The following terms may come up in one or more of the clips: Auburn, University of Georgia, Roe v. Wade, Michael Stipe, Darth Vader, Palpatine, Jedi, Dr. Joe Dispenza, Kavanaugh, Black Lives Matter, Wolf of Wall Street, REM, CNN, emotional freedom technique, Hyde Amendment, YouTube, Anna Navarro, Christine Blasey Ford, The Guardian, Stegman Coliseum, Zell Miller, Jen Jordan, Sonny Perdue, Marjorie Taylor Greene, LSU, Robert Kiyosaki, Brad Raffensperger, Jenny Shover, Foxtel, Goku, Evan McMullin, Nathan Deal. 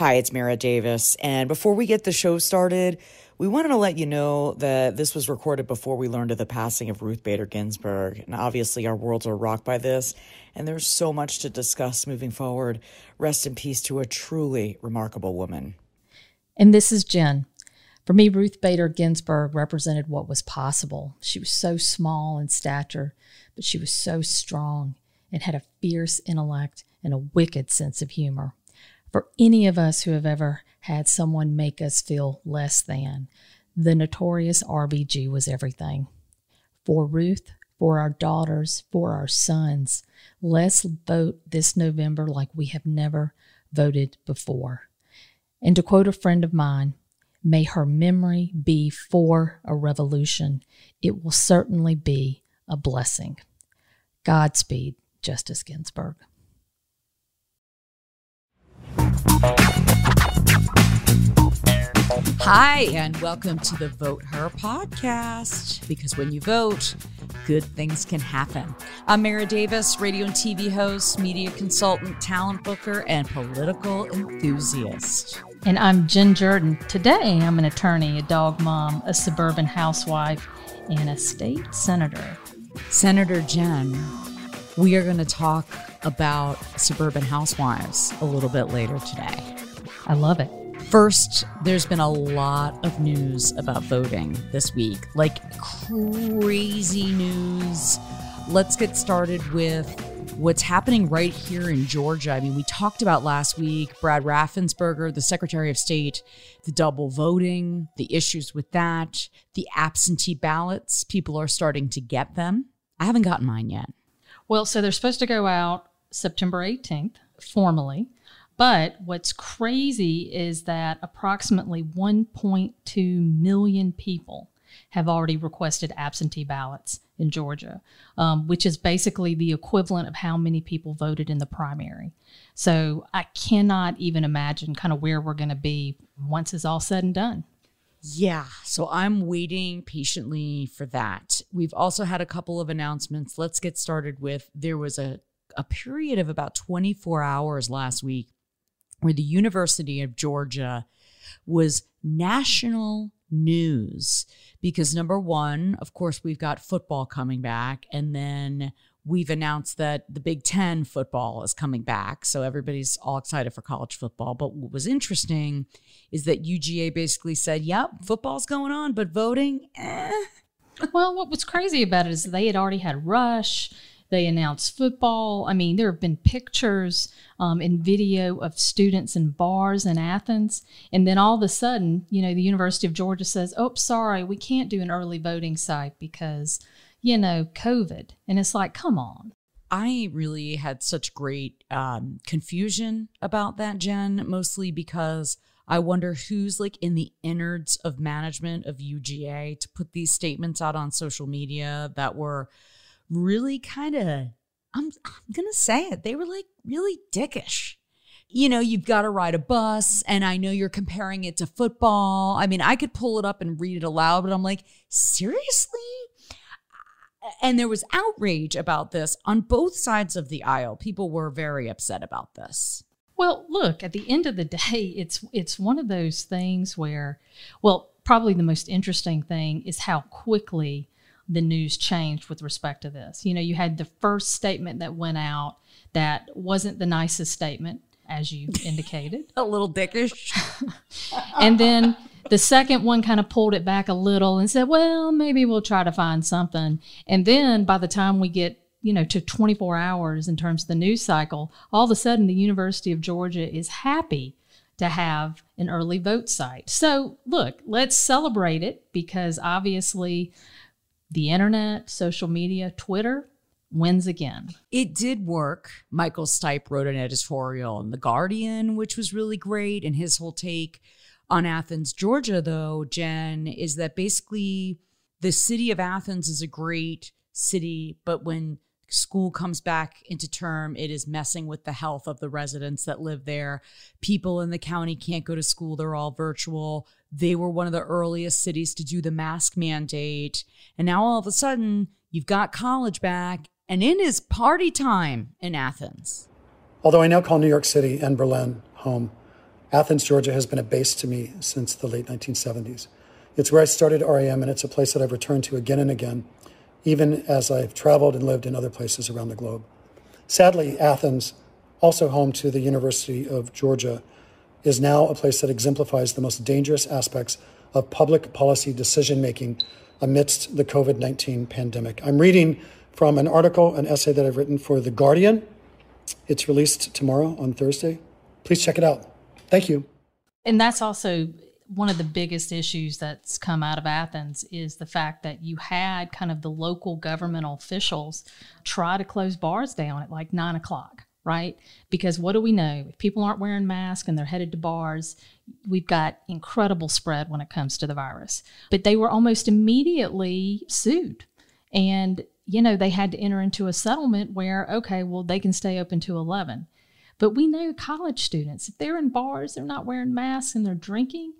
Hi, it's Mara Davis. And before we get the show started, we wanted to let you know that this was recorded before we learned of the passing of Ruth Bader Ginsburg. And obviously our worlds are rocked by this, and there's so much to discuss moving forward. Rest in peace to a truly remarkable woman. And this is Jen. For me, Ruth Bader Ginsburg represented what was possible. She was so small in stature, but she was so strong and had a fierce intellect and a wicked sense of humor. For any of us who have ever had someone make us feel less than, the notorious RBG was everything. For Ruth, for our daughters, for our sons, let's vote this November like we have never voted before. And to quote a friend of mine, may her memory be for a revolution. It will certainly be a blessing. Godspeed, Justice Ginsburg. Hi, and welcome to the Vote Her podcast, because when you vote, good things can happen. I'm Mara Davis, radio and TV host, media consultant, talent booker, and political enthusiast. And I'm Jen Jordan. Today, I'm an attorney, a dog mom, a suburban housewife, and a state senator. Senator Jen, we are going to talk about suburban housewives a little bit later today. I love it. First, there's been a lot of news about voting this week, like crazy news. Let's get started with what's happening right here in Georgia. I mean, we talked about last week, Brad Raffensperger, the Secretary of State, the double voting, the issues with that, the absentee ballots. People are starting to get them. I haven't gotten mine yet. Well, so they're supposed to go out September 18th, formally. But what's crazy is that approximately 1.2 million people have already requested absentee ballots in Georgia, which is basically the equivalent of how many people voted in the primary. So I cannot even imagine kind of where we're going to be once it's all said and done. Yeah, so I'm waiting patiently for that. We've also had a couple of announcements. Let's get started with, there was a period of about 24 hours last week where the University of Georgia was national news because, number one, of course, we've got football coming back, and then we've announced that the Big Ten football is coming back, so everybody's all excited for college football. But what was interesting is that UGA basically said, yep, football's going on, but voting, eh. Well, what was crazy about it is they had already had Rush. They announced football. I mean, there have been pictures and video of students in bars in Athens. And then all of a sudden, you know, the University of Georgia says, oh, sorry, we can't do an early voting site because, you know, COVID. And it's like, come on. I really had such great confusion about that, Jen, mostly because I wonder who's like in the innards of management of UGA to put these statements out on social media that were really kind of, I'm going to say it, they were like really dickish. You know, you've got to ride a bus, and I know you're comparing it to football. I mean, I could pull it up and read it aloud, but I'm like, seriously? And there was outrage about this on both sides of the aisle. People were very upset about this. Well, look, at the end of the day, it's one of those things where, well, probably the most interesting thing is how quickly the news changed with respect to this. You know, you had the first statement that went out that wasn't the nicest statement, as you indicated. A little dickish. And then the second one kind of pulled it back a little and said, well, maybe we'll try to find something. And then by the time we get, you know, to 24 hours in terms of the news cycle, all of a sudden the University of Georgia is happy to have an early vote site. So look, let's celebrate it, because obviously the internet, social media, Twitter wins again. It did work. Michael Stipe wrote an editorial in The Guardian, which was really great. And his whole take on Athens, Georgia, though, Jen, is that basically the city of Athens is a great city, but when school comes back into term, it is messing with the health of the residents that live there. People in the county can't go to school. They're all virtual. They were one of the earliest cities to do the mask mandate. And now all of a sudden, you've got college back, and it is party time in Athens. Although I now call New York City and Berlin home, Athens, Georgia has been a base to me since the late 1970s. It's where I started REM, and it's a place that I've returned to again and again, even as I've traveled and lived in other places around the globe. Sadly, Athens, also home to the University of Georgia, is now a place that exemplifies the most dangerous aspects of public policy decision-making amidst the COVID-19 pandemic. I'm reading from an article, an essay that I've written for The Guardian. It's released tomorrow on Thursday. Please check it out. Thank you. And that's also one of the biggest issues that's come out of Athens is the fact that you had kind of the local governmental officials try to close bars down at like 9 o'clock, right? Because what do we know? If people aren't wearing masks and they're headed to bars, we've got incredible spread when it comes to the virus. But they were almost immediately sued. And, you know, they had to enter into a settlement where, okay, well, they can stay open to 11. But we know college students, if they're in bars, they're not wearing masks and they're drinking,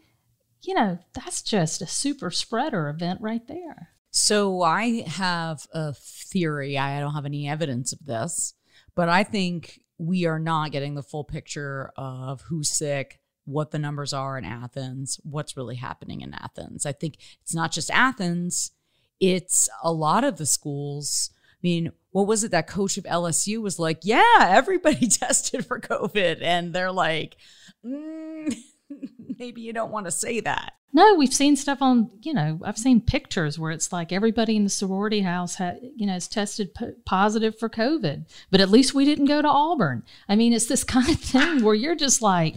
you know, that's just a super spreader event right there. So I have a theory. I don't have any evidence of this, but I think we are not getting the full picture of who's sick, what the numbers are in Athens, what's really happening in Athens. I think it's not just Athens. It's a lot of the schools. I mean, what was it that coach of LSU was like, yeah, everybody tested for COVID. And they're like, maybe you don't want to say that. No, we've seen stuff on, you know, I've seen pictures where it's like everybody in the sorority house had, you know, is tested positive for COVID, but at least we didn't go to Auburn. I mean, it's this kind of thing where you're just like,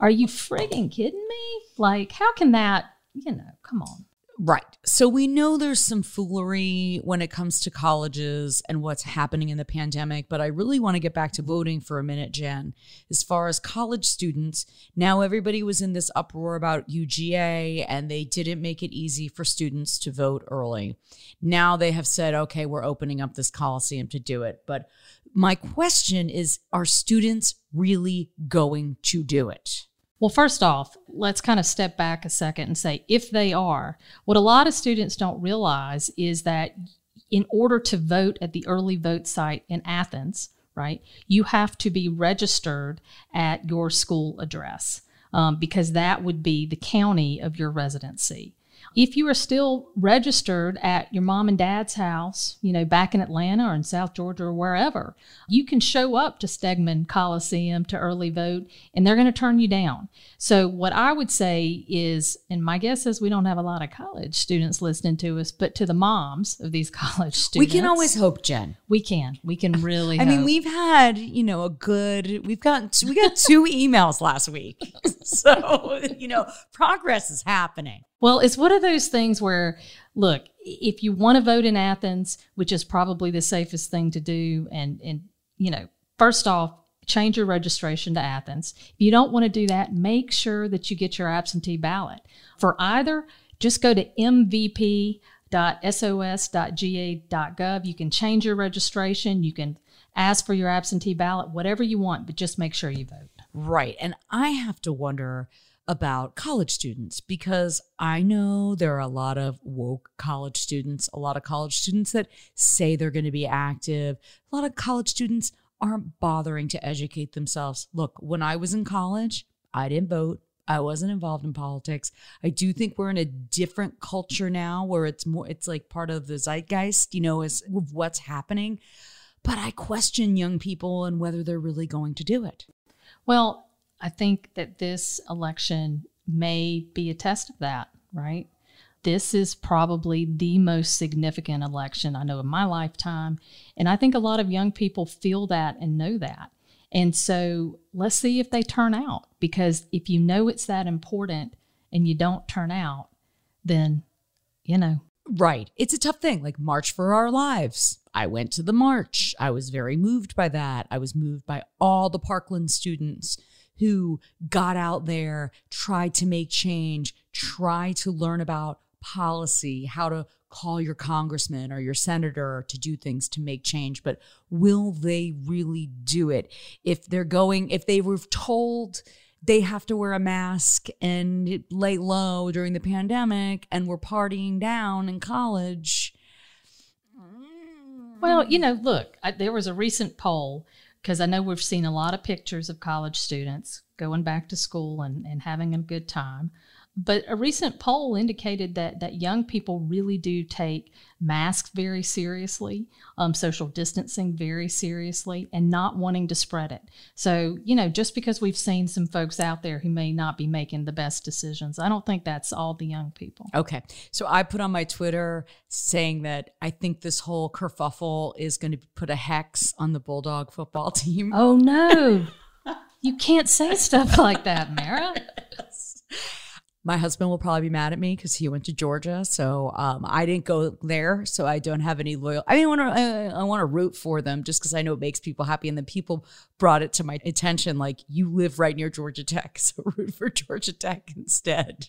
are you frigging kidding me? Like, how can that, you know, come on. Right. So we know there's some foolery when it comes to colleges and what's happening in the pandemic, but I really want to get back to voting for a minute, Jen. As far as college students, now everybody was in this uproar about UGA and they didn't make it easy for students to vote early. Now they have said, okay, we're opening up this Coliseum to do it. But my question is, are students really going to do it? Well, first off, let's kind of step back a second and say if they are, what a lot of students don't realize is that in order to vote at the early vote site in Athens, right, you have to be registered at your school address because that would be the county of your residency. If you are still registered at your mom and dad's house, you know, back in Atlanta or in South Georgia or wherever, you can show up to Stegman Coliseum to early vote and they're going to turn you down. So what I would say is, and my guess is we don't have a lot of college students listening to us, but to the moms of these college students. We can always hope, Jen. We can really hope. I mean, we've had, you know, we got two emails last week. So, you know, progress is happening. Well, it's one of those things where, look, if you want to vote in Athens, which is probably the safest thing to do, and you know, first off, change your registration to Athens. If you don't want to do that, make sure that you get your absentee ballot. For either, just go to mvp.sos.ga.gov. You can change your registration. You can ask for your absentee ballot, whatever you want, but just make sure you vote. Right. And I have to wonder about college students, because I know there are a lot of woke college students, a lot of college students that say they're going to be active. A lot of college students aren't bothering to educate themselves. Look, when I was in college, I didn't vote. I wasn't involved in politics. I do think we're in a different culture now where it's more, it's like part of the zeitgeist, you know, is what's happening. But I question young people and whether they're really going to do it. Well, I think that this election may be a test of that, right? This is probably the most significant election I know in my lifetime. And I think a lot of young people feel that and know that. And so let's see if they turn out, because if you know it's that important and you don't turn out, then, you know. Right. It's a tough thing, like March for Our Lives. I went to the march. I was very moved by that. I was moved by all the Parkland students who got out there, tried to make change, tried to learn about policy, how to call your congressman or your senator to do things to make change. But will they really do it? If they're going, if they were told they have to wear a mask and lay low during the pandemic and we're partying down in college. Well, you know, look, there was a recent poll, because I know we've seen a lot of pictures of college students going back to school and having a good time. But a recent poll indicated that young people really do take masks very seriously, social distancing very seriously, and not wanting to spread it. So, just because we've seen some folks out there who may not be making the best decisions, I don't think that's all the young people. Okay. So I put on my Twitter saying that I think this whole kerfuffle is going to put a hex on the Bulldog football team. Oh, no. You can't say stuff like that, Mara. My husband will probably be mad at me because he went to Georgia, so I didn't go there, so I don't have any loyal. I want to root for them just because I know it makes people happy, and the people brought it to my attention, like, you live right near Georgia Tech, so root for Georgia Tech instead.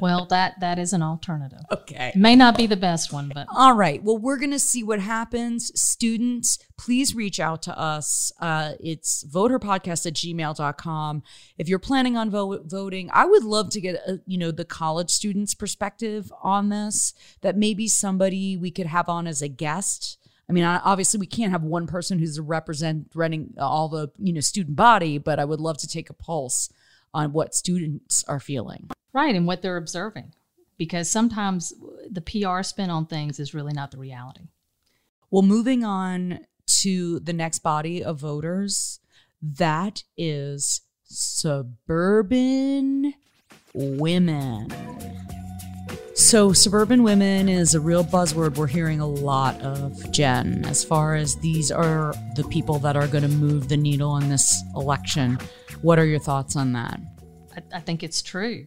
Well, that is an alternative. Okay. It may not be the best one, but. All right. Well, we're going to see what happens. Students, please reach out to us. It's voterpodcast@gmail.com. If you're planning on voting, I would love to get, the college students' perspective on this, that maybe somebody we could have on as a guest. I mean, obviously we can't have one person who's representing all the, student body, but I would love to take a pulse on what students are feeling. Right, and what they're observing. Because sometimes the PR spin on things is really not the reality. Well, moving on to the next body of voters, that is suburban women. So suburban women is a real buzzword we're hearing a lot of, Jen, as far as these are the people that are going to move the needle in this election. What are your thoughts on that? I think it's true.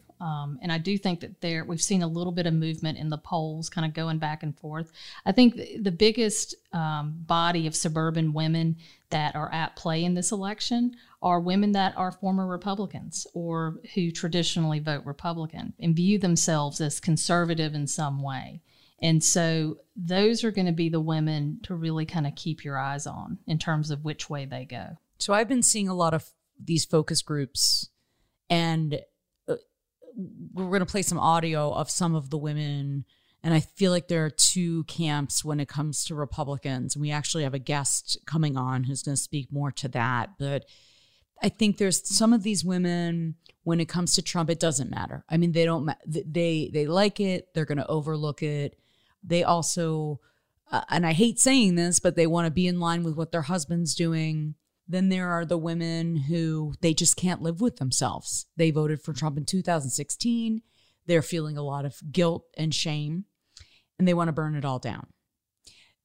And I do think that we've seen a little bit of movement in the polls kind of going back and forth. I think the biggest body of suburban women that are at play in this election are women that are former Republicans or who traditionally vote Republican and view themselves as conservative in some way. And so those are going to be the women to really kind of keep your eyes on in terms of which way they go. So I've been seeing a lot of these focus groups, and we're going to play some audio of some of the women. And I feel like there are two camps when it comes to Republicans. And we actually have a guest coming on who's going to speak more to that. But I think there's some of these women, when it comes to Trump, it doesn't matter. I mean, they like it. They're going to overlook it. They also, and I hate saying this, but they want to be in line with what their husband's doing. Then there are the women who they just can't live with themselves. They voted for Trump in 2016. They're feeling a lot of guilt and shame, and they want to burn it all down.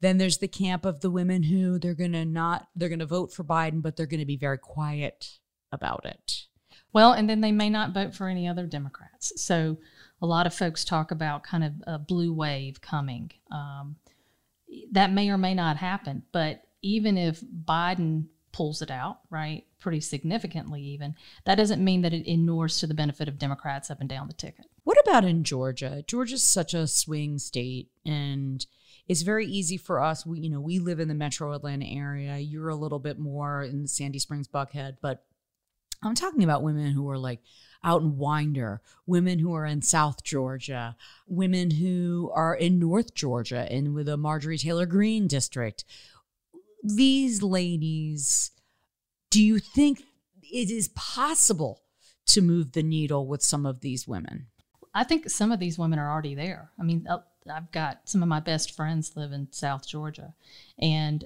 Then there's the camp of the women who they're going to vote for Biden, but they're going to be very quiet about it. Well, and then they may not vote for any other Democrats. So a lot of folks talk about kind of a blue wave coming. That may or may not happen, but even if Biden pulls it out, right, pretty significantly even, that doesn't mean that it inures to the benefit of Democrats up and down the ticket. What about in Georgia? Georgia's such a swing state, and it's very easy for us. We live in the metro Atlanta area. You're a little bit more in Sandy Springs, Buckhead, but I'm talking about women who are like out in Winder, women who are in South Georgia, women who are in North Georgia and with a Marjorie Taylor Greene district. These ladies, do you think it is possible to move the needle with some of these women? I think some of these women are already there. I mean, I've got some of my best friends live in South Georgia. And,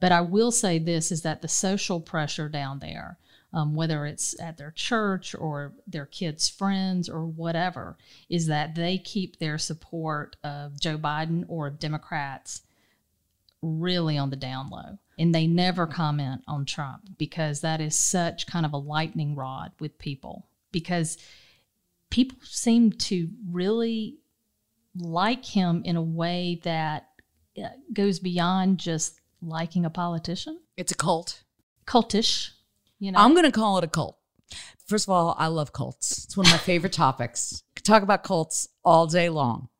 but I will say this is that the social pressure down there, whether it's at their church or their kids' friends or whatever, is that they keep their support of Joe Biden or of Democrats really on the down low. And they never comment on Trump because that is such kind of a lightning rod with people, because people seem to really like him in a way that goes beyond just liking a politician. It's a cult. Cultish. I'm going to call it a cult. First of all, I love cults. It's one of my favorite topics. Could talk about cults all day long.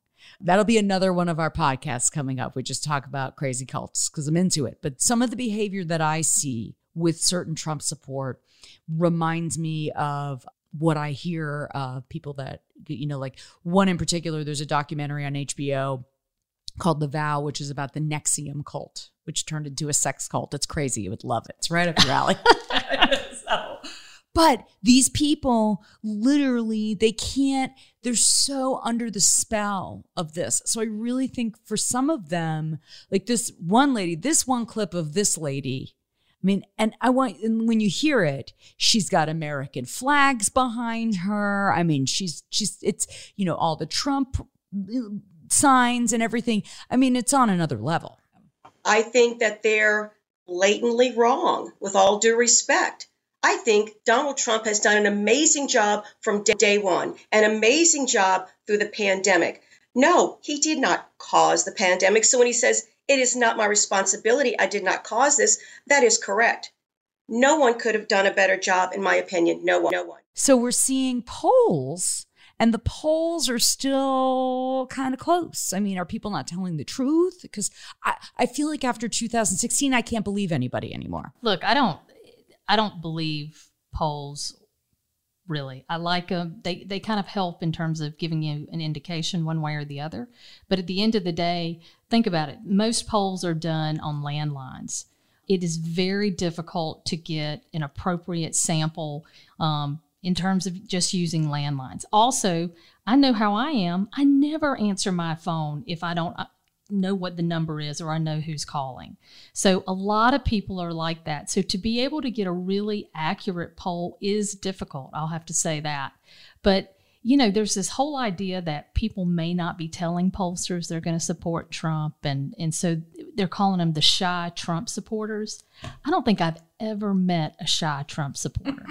That'll be another one of our podcasts coming up. We just talk about crazy cults because I'm into it. But some of the behavior that I see with certain Trump support reminds me of what I hear of people that, like one in particular, there's a documentary on HBO called The Vow, which is about the NXIVM cult, which turned into a sex cult. It's crazy. You would love it. It's right up your alley. So, But these people, literally, they can't, they're so under the spell of this. So I really think for some of them, like this one lady, this one clip of this lady, I mean, and when you hear it, she's got American flags behind her. I mean, it's, you know, all the Trump signs and everything. I mean, it's on another level. I think that they're blatantly wrong, with all due respect. I think Donald Trump has done an amazing job from day one, an amazing job through the pandemic. No, he did not cause the pandemic. So when he says, it is not my responsibility, I did not cause this, that is correct. No one could have done a better job, in my opinion. No one. So we're seeing polls, and the polls are still kind of close. I mean, are people not telling the truth? Because I feel like after 2016, I can't believe anybody anymore. Look, I don't believe polls, really. I like them. They kind of help in terms of giving you an indication one way or the other. But at the end of the day, think about it. Most polls are done on landlines. It is very difficult to get an appropriate sample in terms of just using landlines. Also, I know how I am. I never answer my phone if I don't know what the number is or I know who's calling. So a lot of people are like that. So to be able to get a really accurate poll is difficult. I'll have to say that. But, you know, there's this whole idea that people may not be telling pollsters they're going to support Trump. And so they're calling them the shy Trump supporters. I don't think I've ever met a shy Trump supporter.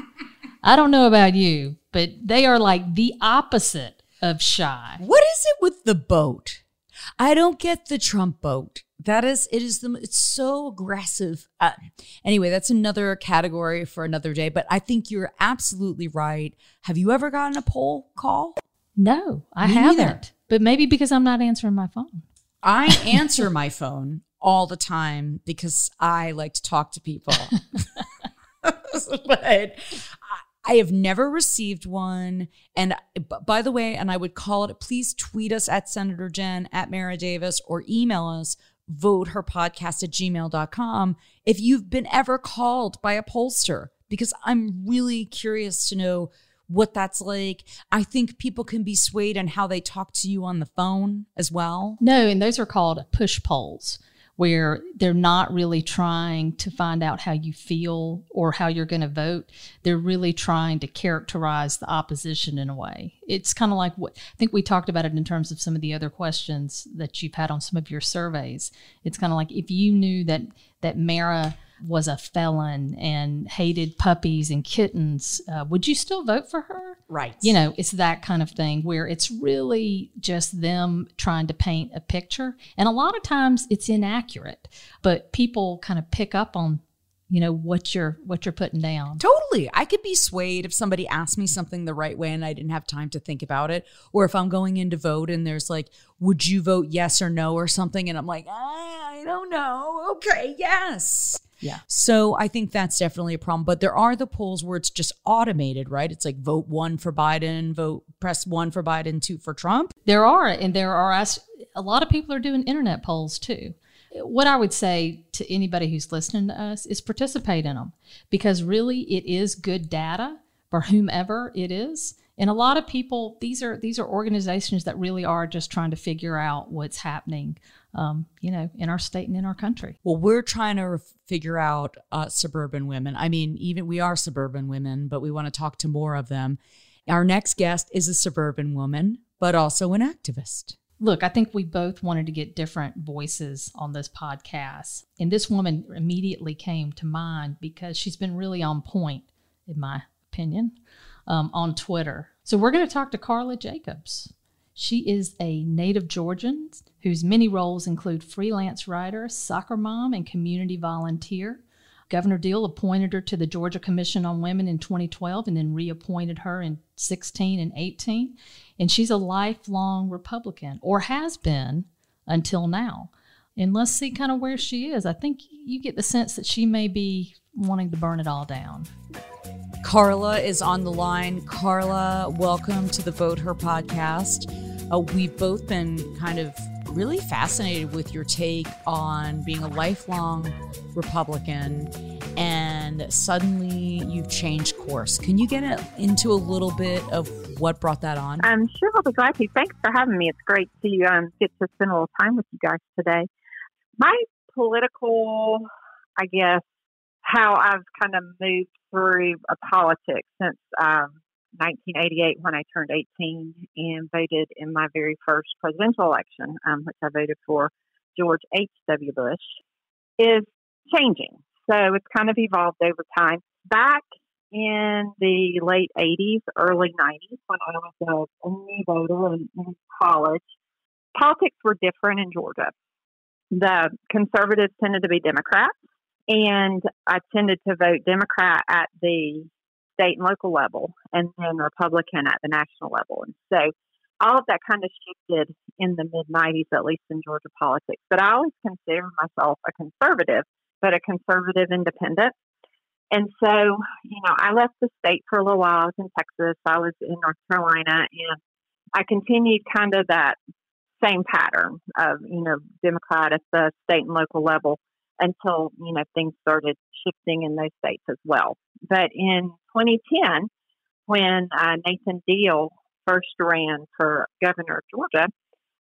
I don't know about you, but they are like the opposite of shy. What is it with the boat? I don't get the Trump boat. It's so aggressive. Anyway, that's another category for another day, but I think you're absolutely right. Have you ever gotten a poll call? No, I haven't. Neither. But maybe because I'm not answering my phone. I answer my phone all the time because I like to talk to people. But I have never received one. And by the way, and I would call it, please tweet us at Senator Jen, at Mara Davis, or email us, voteherpodcast@gmail.com, if you've been ever called by a pollster, because I'm really curious to know what that's like. I think people can be swayed on how they talk to you on the phone as well. No, and those are called push polls, where they're not really trying to find out how you feel or how you're going to vote. They're really trying to characterize the opposition in a way. It's kind of like what I think we talked about it in terms of some of the other questions that you've had on some of your surveys. It's kind of like if you knew that Mara was a felon and hated puppies and kittens, would you still vote for her? Right. You know, it's that kind of thing where it's really just them trying to paint a picture. And a lot of times it's inaccurate, but people kind of pick up on, you know, what you're putting down. Totally. I could be swayed if somebody asked me something the right way and I didn't have time to think about it. Or if I'm going in to vote and there's like, would you vote yes or no or something? And I'm like, I don't know. Okay, yes. Yeah. So I think that's definitely a problem. But there are the polls where it's just automated, right? It's like vote one for Biden, press one for Biden, two for Trump. There are a lot of people are doing internet polls too. What I would say to anybody who's listening to us is participate in them, because really it is good data for whomever it is. And a lot of people, these are organizations that really are just trying to figure out what's happening, you know, in our state and in our country. Well, we're trying to figure out suburban women. I mean, even we are suburban women, but we want to talk to more of them. Our next guest is a suburban woman, but also an activist. Look, I think we both wanted to get different voices on this podcast. And this woman immediately came to mind because she's been really on point, in my opinion, on Twitter. So we're going to talk to Carla Jacobs. She is a native Georgian whose many roles include freelance writer, soccer mom, and community volunteer. Governor Deal appointed her to the Georgia Commission on Women in 2012 and then reappointed her in 16 and 18. And she's a lifelong Republican, or has been until now. And let's see kind of where she is. I think you get the sense that she may be wanting to burn it all down. Carla is on the line. Carla, welcome to the Vote Her podcast. We've both been kind of really fascinated with your take on being a lifelong Republican, and suddenly you've changed course. Can you get into a little bit of what brought that on? I'm sure I'll be glad to. Thanks for having me. It's great to get to spend a little time with you guys today. My political, I guess, how I've kind of moved through politics since 1988 when I turned 18 and voted in my very first presidential election, which I voted for George H.W. Bush, is changing. So it's kind of evolved over time. Back in the late 80s, early 90s, when I was a new voter in college, politics were different in Georgia. The conservatives tended to be Democrats, and I tended to vote Democrat at the state and local level, and then Republican at the national level. And so all of that kind of shifted in the mid-90s, at least in Georgia politics. But I always consider myself a conservative, but a conservative independent. And so, you know, I left the state for a little while. I was in Texas. I was in North Carolina. And I continued kind of that same pattern of, you know, Democrat at the state and local level until, you know, things started shifting in those states as well. But in 2010, when Nathan Deal first ran for governor of Georgia,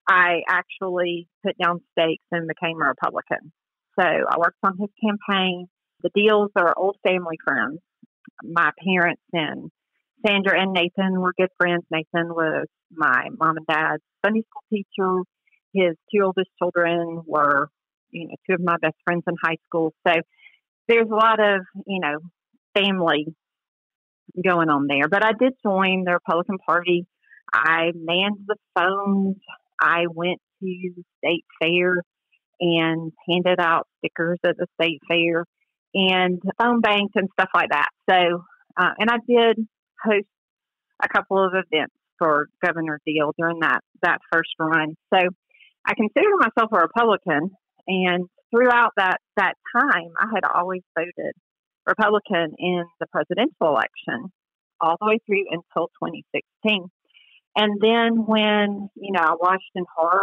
I actually put down stakes and became a Republican. So I worked on his campaign. The Deals are old family friends. My parents and Sandra and Nathan were good friends. Nathan was my mom and dad's Sunday school teacher. His two oldest children were, you know, two of my best friends in high school. So there's a lot of, you know, family going on there. But I did join the Republican Party. I manned the phones. I went to the state fair and handed out stickers at the state fair and phone banks and stuff like that. So, and I did host a couple of events for Governor Deal during that first run. So I consider myself a Republican, and throughout that time, I had always voted Republican in the presidential election all the way through until 2016. And then when, you know, I watched in horror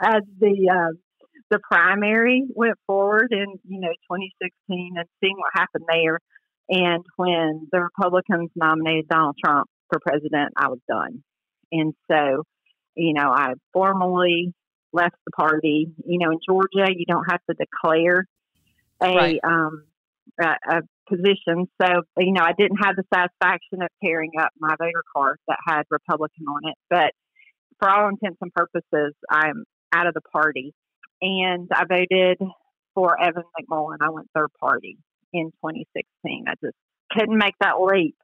as the primary went forward in, you know, 2016 and seeing what happened there. And when the Republicans nominated Donald Trump for president, I was done. And so, you know, I formally left the party. You know, in Georgia, you don't have to declare a position. So, you know, I didn't have the satisfaction of tearing up my voter card that had Republican on it. But for all intents and purposes, I'm out of the party. And I voted for Evan McMullin. I went third party in 2016. I just couldn't make that leap.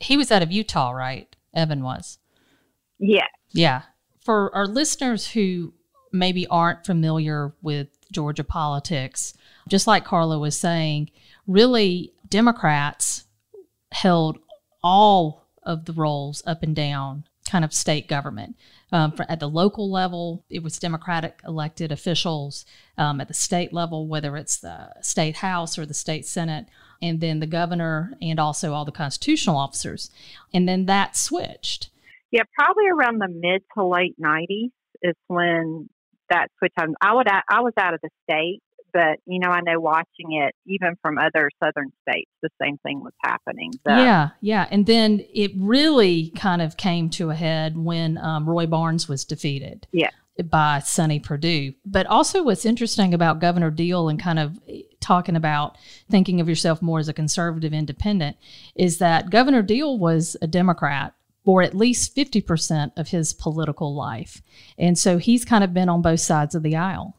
He was out of Utah, right? Evan was. Yeah. Yeah. For our listeners who maybe aren't familiar with Georgia politics, just like Carla was saying, really Democrats held all of the roles up and down kind of state government. At the local level, it was Democratic elected officials. At the state level, whether it's the state house or the state senate, and then the governor and also all the constitutional officers. And then that switched. Yeah, probably around the mid to late 90s is when that switch happened. I was out of the state, but, you know, I know watching it, even from other southern states, the same thing was happening. So. Yeah. And then it really kind of came to a head when Roy Barnes was defeated by Sonny Perdue. But also what's interesting about Governor Deal and kind of talking about thinking of yourself more as a conservative independent is that Governor Deal was a Democrat for at least 50% of his political life. And so he's kind of been on both sides of the aisle.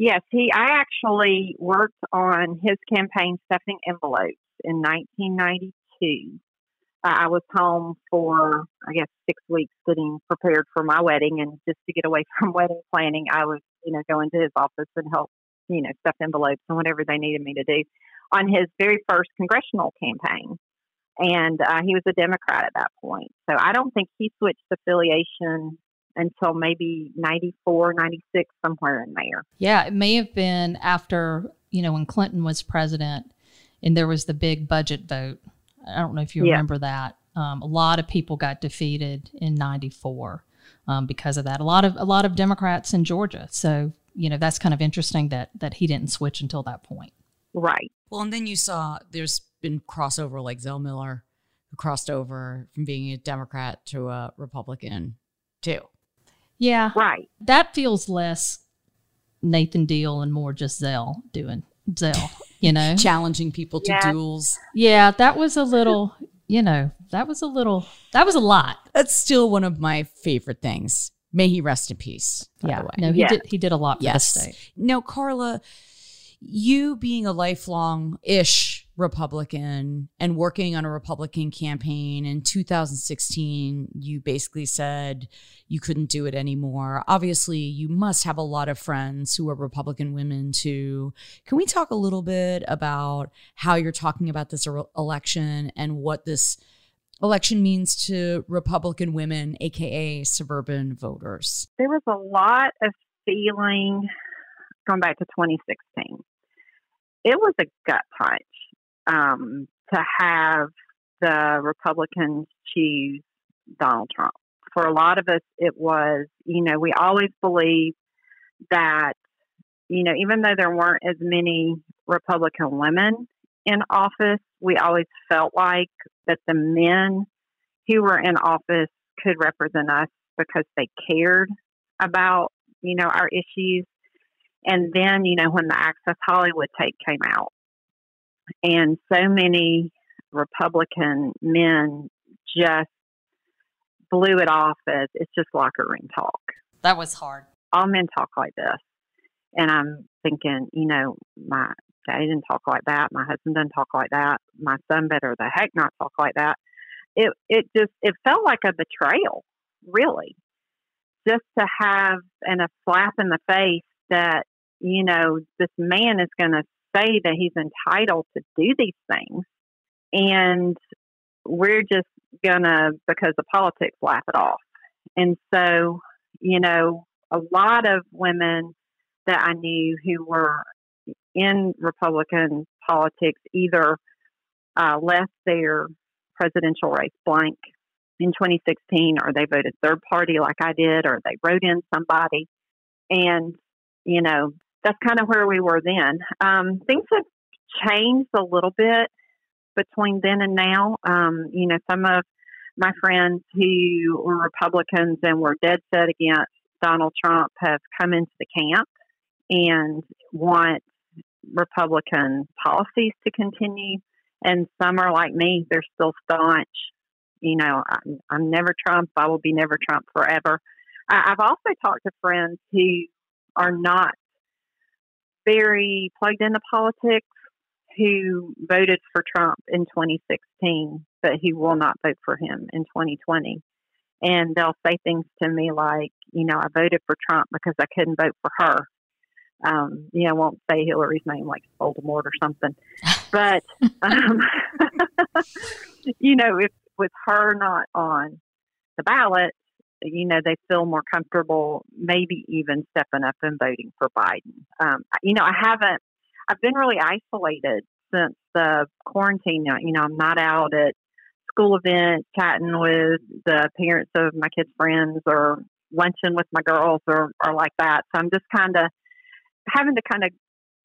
Yes, I actually worked on his campaign stuffing envelopes in 1992. I was home for, I guess, 6 weeks getting prepared for my wedding. And just to get away from wedding planning, I was, you know, going to his office and help, you know, stuff envelopes and whatever they needed me to do on his very first congressional campaign. And he was a Democrat at that point. So I don't think he switched affiliation until maybe 94, 96, somewhere in there. Yeah, it may have been after, you know, when Clinton was president and there was the big budget vote. I don't know if you remember that. A lot of people got defeated in 94 because of that. A lot of Democrats in Georgia. So, you know, that's kind of interesting that he didn't switch until that point. Right. Well, and then you saw there's been crossover, like Zell Miller, who crossed over from being a Democrat to a Republican, too. Yeah. Right. That feels less Nathan Deal and more just Zell doing Zell, you know? Challenging people to duels. Yeah, that was a little, you know, that was a lot. That's still one of my favorite things. May he rest in peace, by the way. No, he did a lot for the state. Now, Carla, you being a lifelong-ish Republican and working on a Republican campaign in 2016, you basically said you couldn't do it anymore. Obviously, you must have a lot of friends who are Republican women too. Can we talk a little bit about how you're talking about this election and what this election means to Republican women, aka suburban voters? There was a lot of feeling going back to 2016. It was a gut punch. To have the Republicans choose Donald Trump. For a lot of us, it was, you know, we always believed that, you know, even though there weren't as many Republican women in office, we always felt like that the men who were in office could represent us because they cared about, you know, our issues. And then, you know, when the Access Hollywood tape came out, and so many Republican men just blew it off as it's just locker room talk. That was hard. All men talk like this. And I'm thinking, you know, my dad didn't talk like that. My husband doesn't talk like that. My son better the heck not talk like that. It felt like a betrayal, really. Just to have a slap in the face that, you know, this man is going to say that he's entitled to do these things, and we're just gonna, because of politics, laugh it off. And so, you know, a lot of women that I knew who were in Republican politics either left their presidential race blank in 2016, or they voted third party like I did, or they wrote in somebody. And, you know, that's kind of where we were then. Things have changed a little bit between then and now. You know, some of my friends who were Republicans and were dead set against Donald Trump have come into the camp and want Republican policies to continue. And some are like me. They're still staunch. You know, I'm never Trump. I will be never Trump forever. I've also talked to friends who are not very plugged into politics, who voted for Trump in 2016, but who will not vote for him in 2020. And they'll say things to me like, you know, I voted for Trump because I couldn't vote for her. You know, I won't say Hillary's name like Voldemort or something. But, you know, if with her not on the ballot, you know, they feel more comfortable maybe even stepping up and voting for Biden. You know, I've been really isolated since the quarantine. You know, I'm not out at school events chatting with the parents of my kids' friends or lunching with my girls or like that. So I'm just kind of having to kind of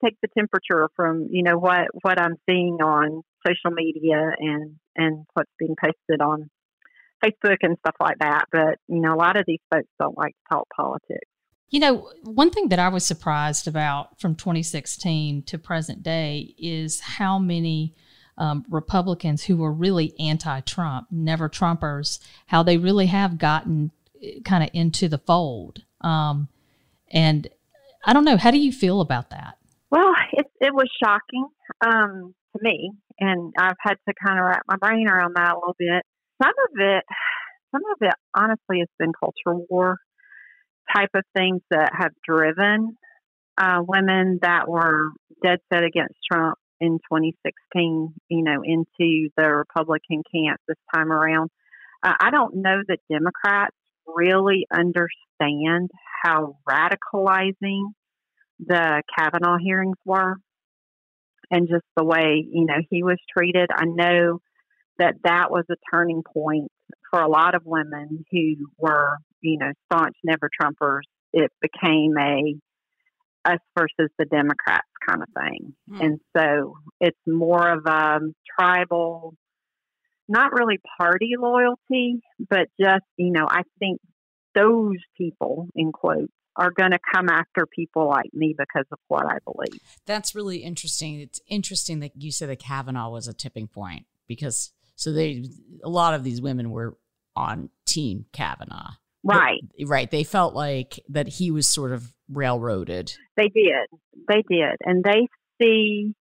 take the temperature from, you know, what I'm seeing on social media and what's being posted on Facebook and stuff like that. But, you know, a lot of these folks don't like to talk politics. You know, one thing that I was surprised about from 2016 to present day is how many Republicans who were really anti-Trump, never Trumpers, how they really have gotten kind of into the fold. And I don't know, how do you feel about that? Well, it was shocking to me. And I've had to kind of wrap my brain around that a little bit. Some of it honestly has been culture war type of things that have driven women that were dead set against Trump in 2016, you know, into the Republican camp this time around. I don't know that Democrats really understand how radicalizing the Kavanaugh hearings were and just the way, you know, he was treated. I know that was a turning point for a lot of women who were, you know, staunch never Trumpers. It became a us versus the Democrats kind of thing. Mm. And so it's more of a tribal, not really party loyalty, but just, you know, I think those people, in quotes, are going to come after people like me because of what I believe. That's really interesting. It's interesting that you said that Kavanaugh was a tipping point because a lot of these women were on Team Kavanaugh. Right. Right. They felt like that he was sort of railroaded. They did. And they see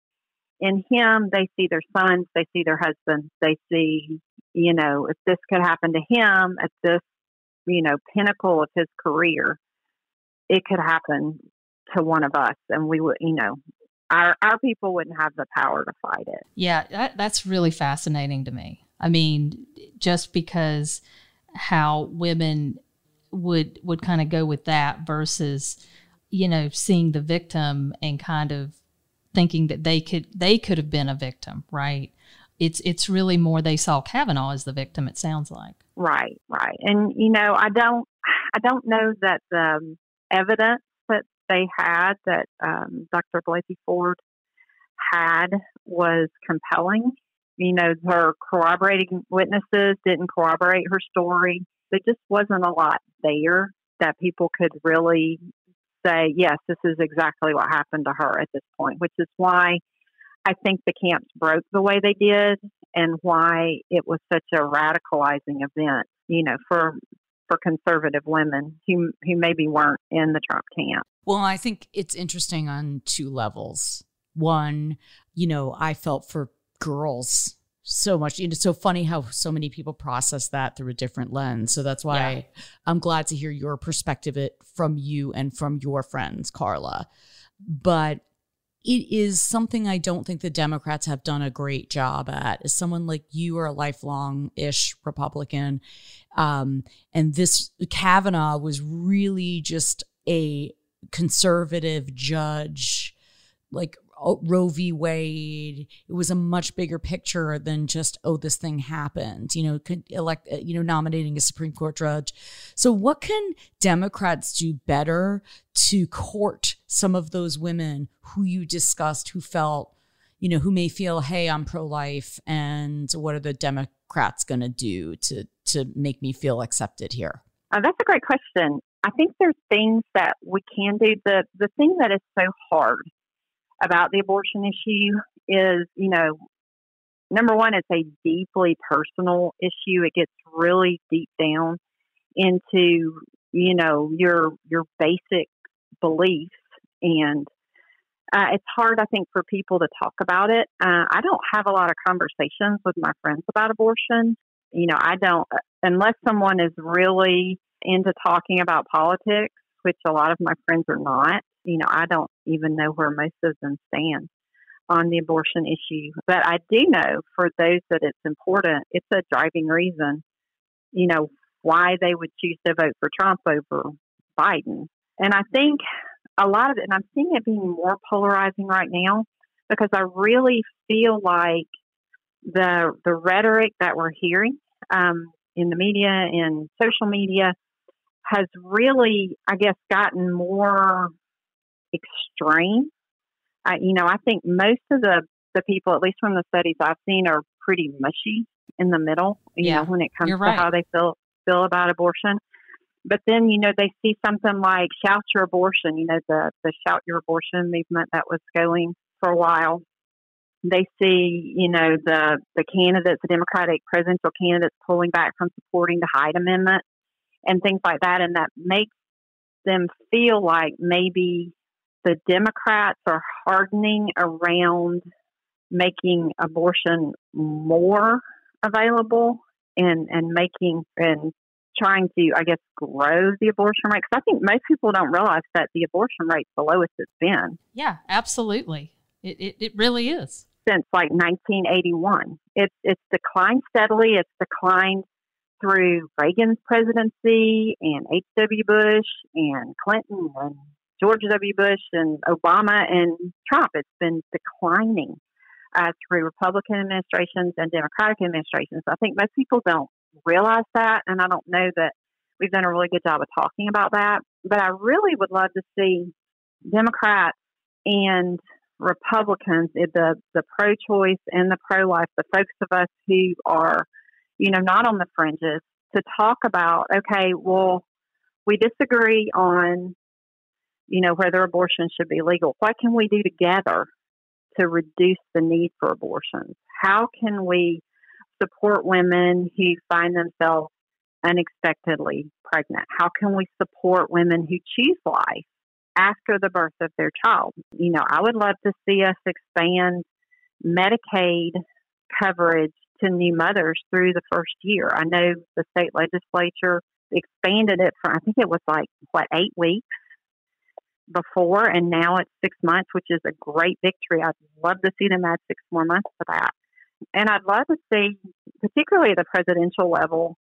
in him, they see their sons, they see their husbands, they see, you know, if this could happen to him at this, you know, pinnacle of his career, it could happen to one of us. And we would, you know, our people wouldn't have the power to fight it. Yeah. That's really fascinating to me. I mean, just because how women would kind of go with that versus, you know, seeing the victim and kind of thinking that they could have been a victim, right? It's really more they saw Kavanaugh as the victim, it sounds like. Right. And, you know, I don't know that the evidence that they had that Dr. Blasey Ford had was compelling. You know, her corroborating witnesses didn't corroborate her story. There just wasn't a lot there that people could really say, yes, this is exactly what happened to her at this point, which is why I think the camps broke the way they did and why it was such a radicalizing event, you know, for conservative women who maybe weren't in the Trump camp. Well, I think it's interesting on two levels. One, you know, I felt for girls so much. It's so funny how so many people process that through a different lens. So that's why I'm glad to hear your perspective from you and from your friends, Carla. But it is something I don't think the Democrats have done a great job at. As someone like you are a lifelong-ish Republican, and this Kavanaugh was really just a conservative judge, like Roe v. Wade. It was a much bigger picture than just, oh, this thing happened, you know, nominating a Supreme Court judge. So what can Democrats do better to court some of those women who you discussed, who felt, you know, who may feel, hey, I'm pro-life, and what are the Democrats going to do to make me feel accepted here? That's a great question. I think there's things that we can do. The thing that is so hard about the abortion issue is, you know, number one, it's a deeply personal issue. It gets really deep down into, you know, your basic beliefs. And it's hard, I think, for people to talk about it. I don't have a lot of conversations with my friends about abortion. You know, I don't, unless someone is really into talking about politics, which a lot of my friends are not. You know, I don't even know where most of them stand on the abortion issue. But I do know for those that it's important, it's a driving reason, you know, why they would choose to vote for Trump over Biden. And I think a lot of it, and I'm seeing it being more polarizing right now, because I really feel like the rhetoric that we're hearing in the media and social media has really, I guess, gotten more extreme. You know, I think most of the people, at least from the studies I've seen, are pretty mushy in the middle, you know, when it comes to how they feel about abortion. But then, you know, they see something like Shout Your Abortion, you know, the Shout Your Abortion movement that was going for a while. They see, you know, the candidates, the Democratic presidential candidates pulling back from supporting the Hyde Amendment and things like that. And that makes them feel like maybe the Democrats are hardening around making abortion more available and trying to, I guess, grow the abortion rate. Because I think most people don't realize that the abortion rate's the lowest it's been. Yeah, absolutely. It really is. Since like 1981. It's declined steadily. It's declined through Reagan's presidency and H.W. Bush and Clinton and George W. Bush and Obama and Trump. It's been declining through Republican administrations and Democratic administrations. I think most people don't realize that, and I don't know that we've done a really good job of talking about that. But I really would love to see Democrats and Republicans, the pro-choice and the pro-life, the folks of us who are, you know, not on the fringes, to talk about, okay, well, we disagree on, you know, whether abortion should be legal. What can we do together to reduce the need for abortions? How can we support women who find themselves unexpectedly pregnant? How can we support women who choose life after the birth of their child? You know, I would love to see us expand Medicaid coverage to new mothers through the first year. I know the state legislature expanded it from, I think it was like, 8 weeks before, and now it's 6 months, which is a great victory. I'd love to see them add 6 more months to that. And I'd love to see, particularly at the presidential level,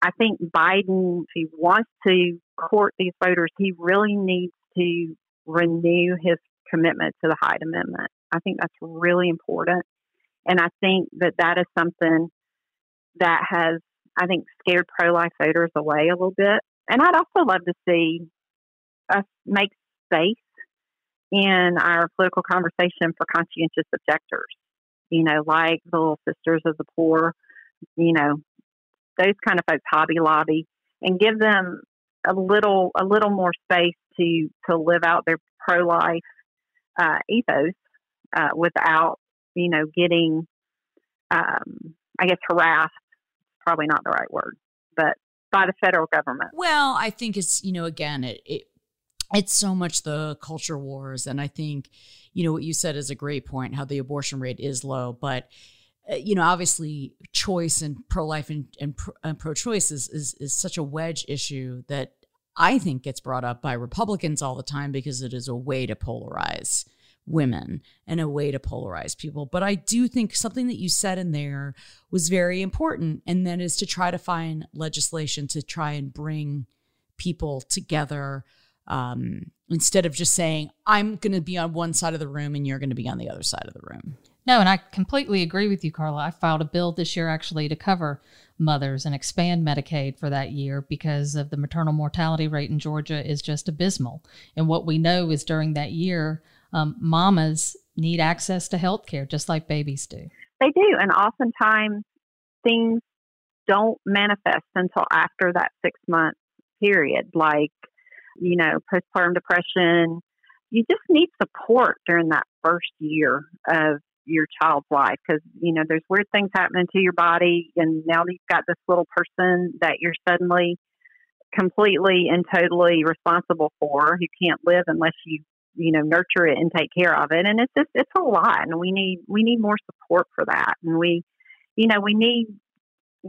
I think Biden, if he wants to court these voters, he really needs to renew his commitment to the Hyde Amendment. I think that's really important. And I think that that is something that has, I think, scared pro-life voters away a little bit. And I'd also love to see us make space in our political conversation for conscientious objectors, you know, like the Little Sisters of the Poor, you know, those kind of folks, Hobby Lobby, and give them a little more space to live out their pro-life ethos without, you know, getting, I guess, harassed, probably not the right word, but by the federal government. Well, I think it's, you know, again, it's so much the culture wars. And I think, you know, what you said is a great point, how the abortion rate is low, but you know, obviously choice and pro-life and pro-choice is such a wedge issue that I think gets brought up by Republicans all the time because it is a way to polarize women and a way to polarize people. But I do think something that you said in there was very important, and that is to try to find legislation to try and bring people together, instead of just saying, I'm going to be on one side of the room and you're going to be on the other side of the room. No, and I completely agree with you, Carla. I filed a bill this year actually to cover mothers and expand Medicaid for that year because of the maternal mortality rate in Georgia is just abysmal. And what we know is during that year, mamas need access to health care just like babies do. They do. And oftentimes things don't manifest until after that 6-month period, like, you know, postpartum depression. You just need support during that first year of your child's life because, you know, there's weird things happening to your body, and now you've got this little person that you're suddenly completely and totally responsible for, who can't live unless you know, nurture it and take care of it. And it's just, it's a lot. And we need more support for that. And we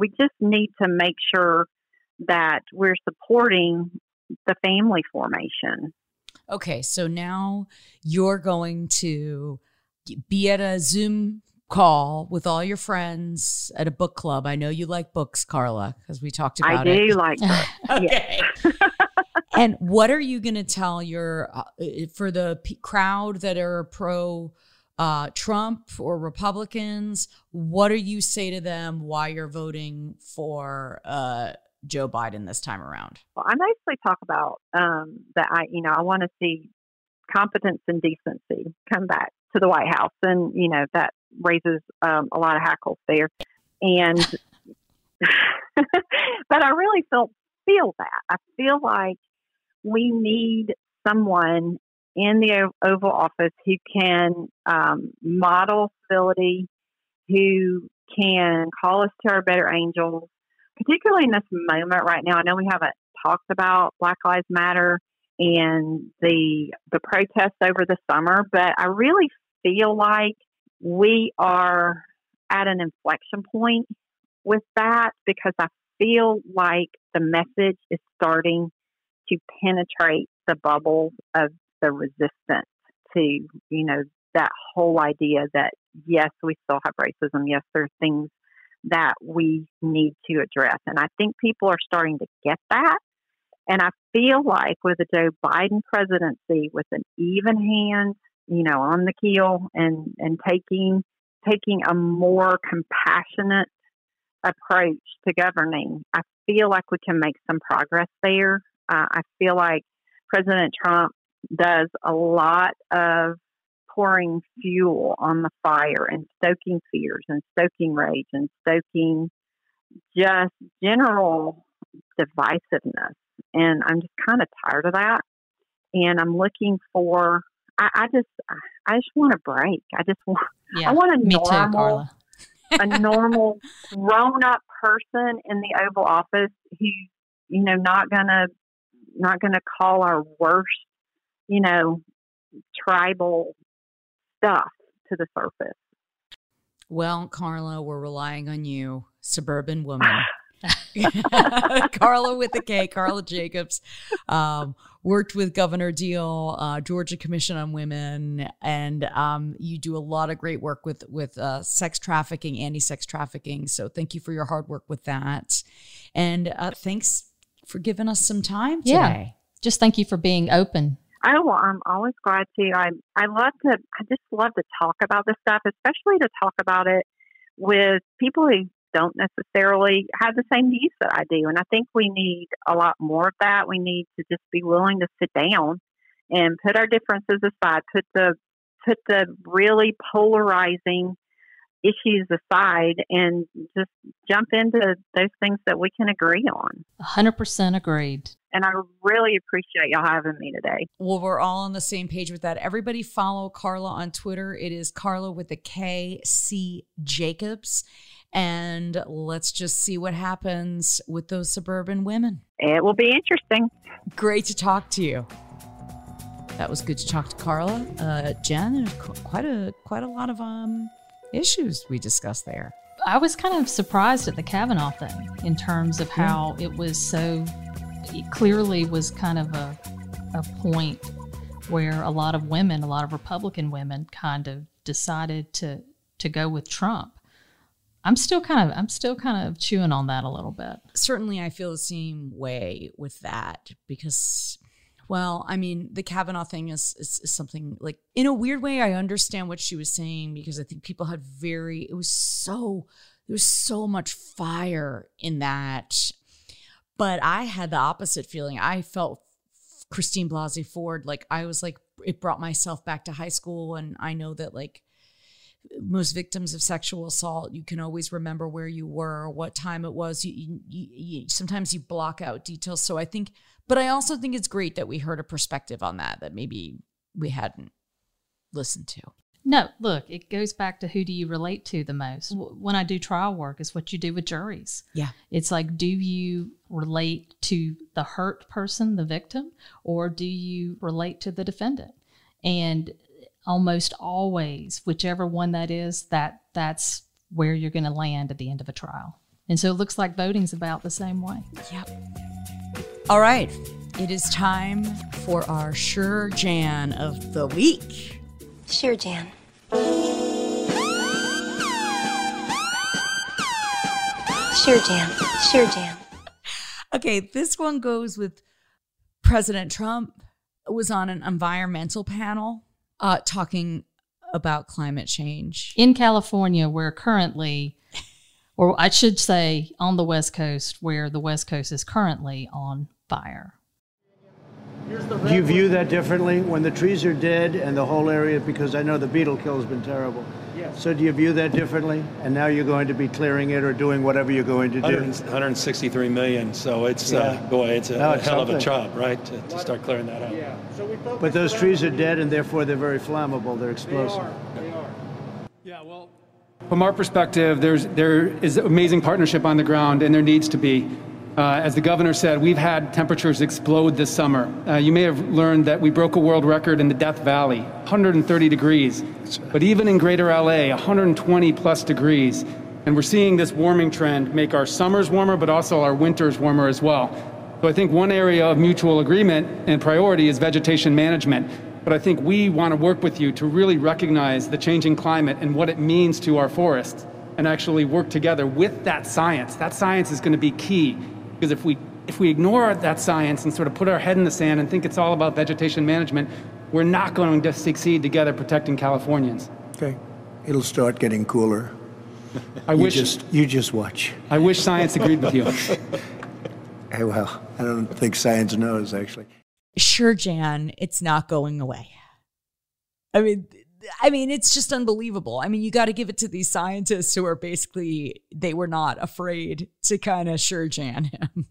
just need to make sure that we're supporting the family formation. Okay. So now you're going to be at a Zoom call with all your friends at a book club. I know you like books, Carla, because we talked about it. I do like books. Okay. And what are you going to tell your, for the crowd that are pro Trump or Republicans, what do you say to them why you're voting for Joe Biden this time around? Well, I mostly talk about that I want to see competence and decency come back to the White House. And, you know, that raises a lot of hackles there. And, but I really feel that. I feel like we need someone in the Oval Office who can model civility, who can call us to our better angels, particularly in this moment right now. I know we haven't talked about Black Lives Matter and the protests over the summer, but I really feel like we are at an inflection point with that because I feel like the message is starting to penetrate the bubble of the resistance to, you know, that whole idea that, yes, we still have racism. Yes, there are things that we need to address. And I think people are starting to get that. And I feel like with the Joe Biden presidency, with an even hand, you know, on the keel and taking a more compassionate approach to governing, I feel like we can make some progress there. I feel like President Trump does a lot of pouring fuel on the fire and stoking fears and stoking rage and stoking just general divisiveness. And I'm just kind of tired of that. And I'm looking for, I just want a break. I want a normal, grown up person in the Oval Office who's, you know, not gonna call our worst, you know, tribal stuff to the surface. Well, Carla, we're relying on you, suburban woman. Carla with a K, Carla Jacobs, worked with Governor Deal, Georgia Commission on Women, and you do a lot of great work with sex trafficking, anti-sex trafficking. So thank you for your hard work with that. And thanks for giving us some time today. Yeah. Just thank you for being open. Oh, well, I'm always glad to. I just love to talk about this stuff, especially to talk about it with people who don't necessarily have the same views that I do. And I think we need a lot more of that. We need to just be willing to sit down and put our differences aside, put the really polarizing issues aside, and just jump into those things that we can agree on. 100% agreed. And I really appreciate y'all having me today. Well, we're all on the same page with that. Everybody follow Carla on Twitter. It is Carla with a K, C Jacobs. And let's just see what happens with those suburban women. It will be interesting. Great to talk to you. That was good to talk to Carla, Jen, and quite a lot of issues we discussed there. I was kind of surprised at the Kavanaugh thing in terms of how it was so... It clearly was kind of a point where a lot of women, a lot of Republican women kind of decided to go with Trump. I'm still kind of chewing on that a little bit. Certainly I feel the same way with that because, well, I mean, the Kavanaugh thing is something like, in a weird way, I understand what she was saying because I think people had there was so much fire in that. But I had the opposite feeling. I felt Christine Blasey Ford, like I was like, it brought myself back to high school. And I know that like most victims of sexual assault, you can always remember where you were, what time it was. Sometimes you block out details. So I think, but I also think it's great that we heard a perspective on that maybe we hadn't listened to. No, look, it goes back to who do you relate to the most. When I do trial work, it's what you do with juries. Yeah. It's like, do you relate to the hurt person, the victim, or do you relate to the defendant? And almost always, whichever one that is, that's where you're going to land at the end of a trial. And so it looks like voting's about the same way. Yep. All right. It is time for our Sure Jan of the week. Sure, Jan. Sure, Jan. Sure, Jan. Okay, this one goes with President Trump was on an environmental panel talking about climate change. In California, where currently, or I should say on the West Coast, where the West Coast is currently on fire. Do you view that differently when the trees are dead and the whole area, because I know the beetle kill has been terrible. Yes. So do you view that differently? And now you're going to be clearing it or doing whatever you're going to do. 163 million. So it's, it's hell something of a job, right? To start clearing that up. Yeah. So we focus, but those trees are dead and therefore they're very flammable. They're explosive. They are. Yeah, well, from our perspective, there is amazing partnership on the ground and there needs to be. As the governor said, we've had temperatures explode this summer. You may have learned that we broke a world record in the Death Valley, 130 degrees. But even in greater LA, 120 plus degrees. And we're seeing this warming trend make our summers warmer, but also our winters warmer as well. So I think one area of mutual agreement and priority is vegetation management. But I think we want to work with you to really recognize the changing climate and what it means to our forests and actually work together with that science. That science is going to be key. Because if we ignore that science and sort of put our head in the sand and think it's all about vegetation management, we're not going to succeed together protecting Californians. Okay. It'll start getting cooler. You just watch. I wish science agreed with you. Well, I don't think science knows, actually. sure, Jan, it's not going away. I mean, it's just unbelievable. I mean, you got to give it to these scientists who are basically, they were not afraid to kind of sure Jan him.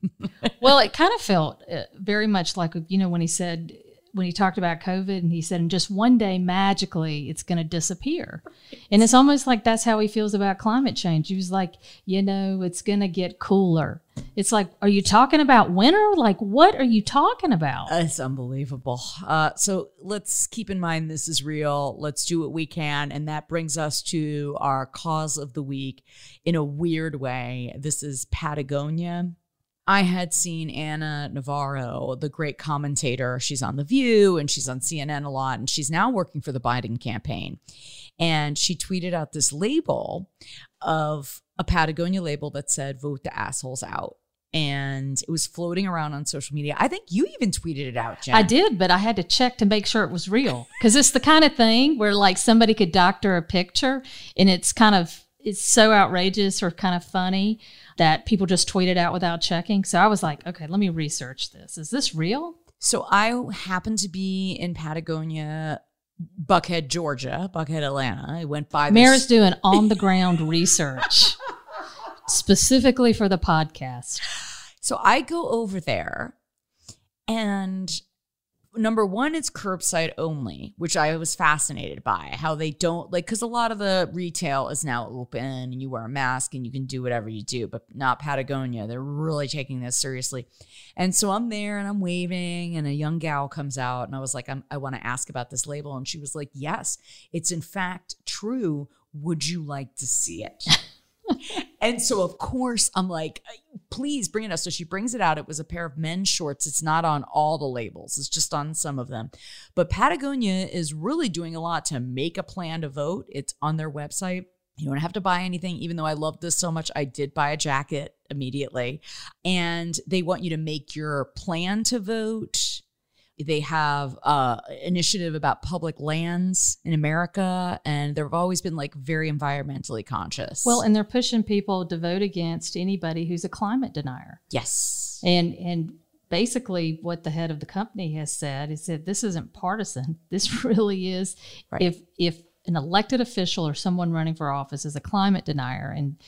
Well, it kind of felt very much like, you know, when he said, when he talked about COVID and he said, in just one day, magically, it's going to disappear. Right. And it's almost like that's how he feels about climate change. He was like, you know, it's going to get cooler. It's like, are you talking about winter? Like, what are you talking about? It's unbelievable. So let's keep in mind this is real. Let's do what we can. And that brings us to our cause of the week in a weird way. This is Patagonia. I had seen Anna Navarro, the great commentator. She's on The View and she's on CNN a lot, and she's now working for the Biden campaign. And she tweeted out this label of a Patagonia label that said, vote the assholes out. And it was floating around on social media. I think you even tweeted it out, Jen. I did, but I had to check to make sure it was real. Because it's the kind of thing where like somebody could doctor a picture and it's kind of, it's so outrageous or kind of funny that people just tweet it out without checking. So I was like, okay, let me research this. Is this real? So I happened to be in Patagonia, Buckhead, Georgia, Buckhead, Atlanta. I went by. Mara's doing on the ground research specifically for the podcast. So I go over there, and number one, it's curbside only, which I was fascinated by how they don't like, because a lot of the retail is now open and you wear a mask and you can do whatever you do, but not Patagonia. They're really taking this seriously. And so I'm there and I'm waving, and a young gal comes out, and I was like, I want to ask about this label. And she was like, yes, it's in fact true. Would you like to see it? And so, of course, I'm like, please bring it up. So she brings it out. It was a pair of men's shorts. It's not on all the labels. It's just on some of them. But Patagonia is really doing a lot to make a plan to vote. It's on their website. You don't have to buy anything. Even though I love this so much, I did buy a jacket immediately. And they want you to make your plan to vote. They have initiative about public lands in America, and they've always been like very environmentally conscious. Well, and they're pushing people to vote against anybody who's a climate denier. Yes. And basically what the head of the company has said is that this isn't partisan. This really is. Right. If an elected official or someone running for office is a climate denier and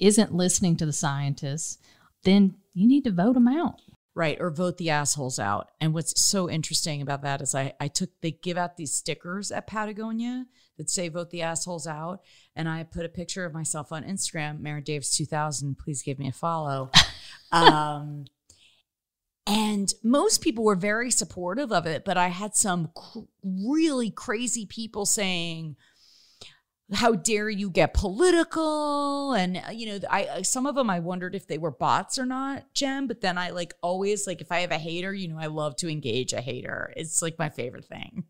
isn't listening to the scientists, then you need to vote them out. Right. Or vote the assholes out. And what's so interesting about that is they give out these stickers at Patagonia that say vote the assholes out. And I put a picture of myself on Instagram, Mara Davis 2000, please give me a follow. And most people were very supportive of it, but I had some really crazy people saying, how dare you get political? And, you know, some of them, I wondered if they were bots or not, Jen. But then I like always like if I have a hater, you know, I love to engage a hater. It's like my favorite thing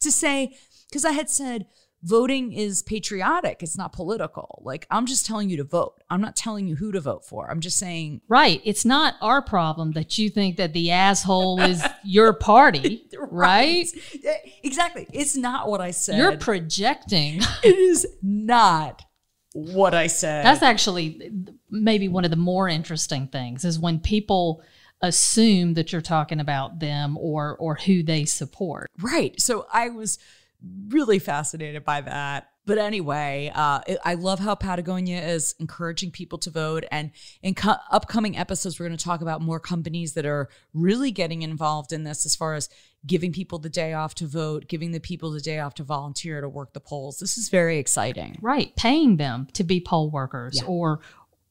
to say, because I had said voting is patriotic. It's not political. Like, I'm just telling you to vote. I'm not telling you who to vote for. I'm just saying. Right. It's not our problem that you think that the asshole is your party. Right? Exactly. It's not what I said. You're projecting. It is not what I said. That's actually maybe one of the more interesting things is when people assume that you're talking about them or who they support. Right. So I was really fascinated by that. But anyway, I love how Patagonia is encouraging people to vote. And in upcoming episodes, we're going to talk about more companies that are really getting involved in this as far as giving people the day off to vote, giving the people the day off to volunteer to work the polls. This is very exciting. Right. Paying them to be poll workers, yeah, or,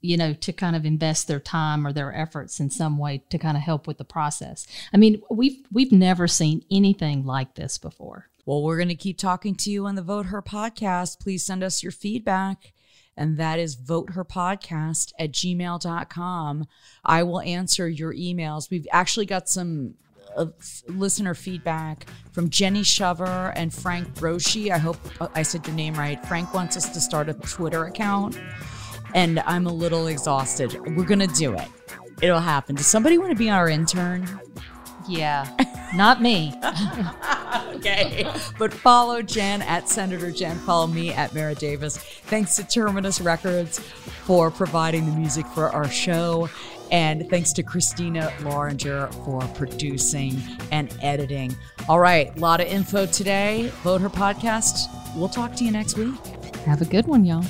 you know, to kind of invest their time or their efforts in some way to kind of help with the process. I mean, we've never seen anything like this before. Well, we're going to keep talking to you on the Vote Her podcast. Please send us your feedback. And that is voteherpodcast@gmail.com. I will answer your emails. We've actually got some listener feedback from Jenny Shover and Frank Broshi. I hope I said your name right. Frank wants us to start a Twitter account, and I'm a little exhausted. We're going to do it. It'll happen. Does somebody want to be our intern? Yeah, not me. Okay, but follow Jen at Senator Jen. Follow me at Mara Davis. Thanks to Terminus Records for providing the music for our show. And thanks to Christina Lorenger for producing and editing. All right, a lot of info today. Vote Her Podcast. We'll talk to you next week. Have a good one, y'all.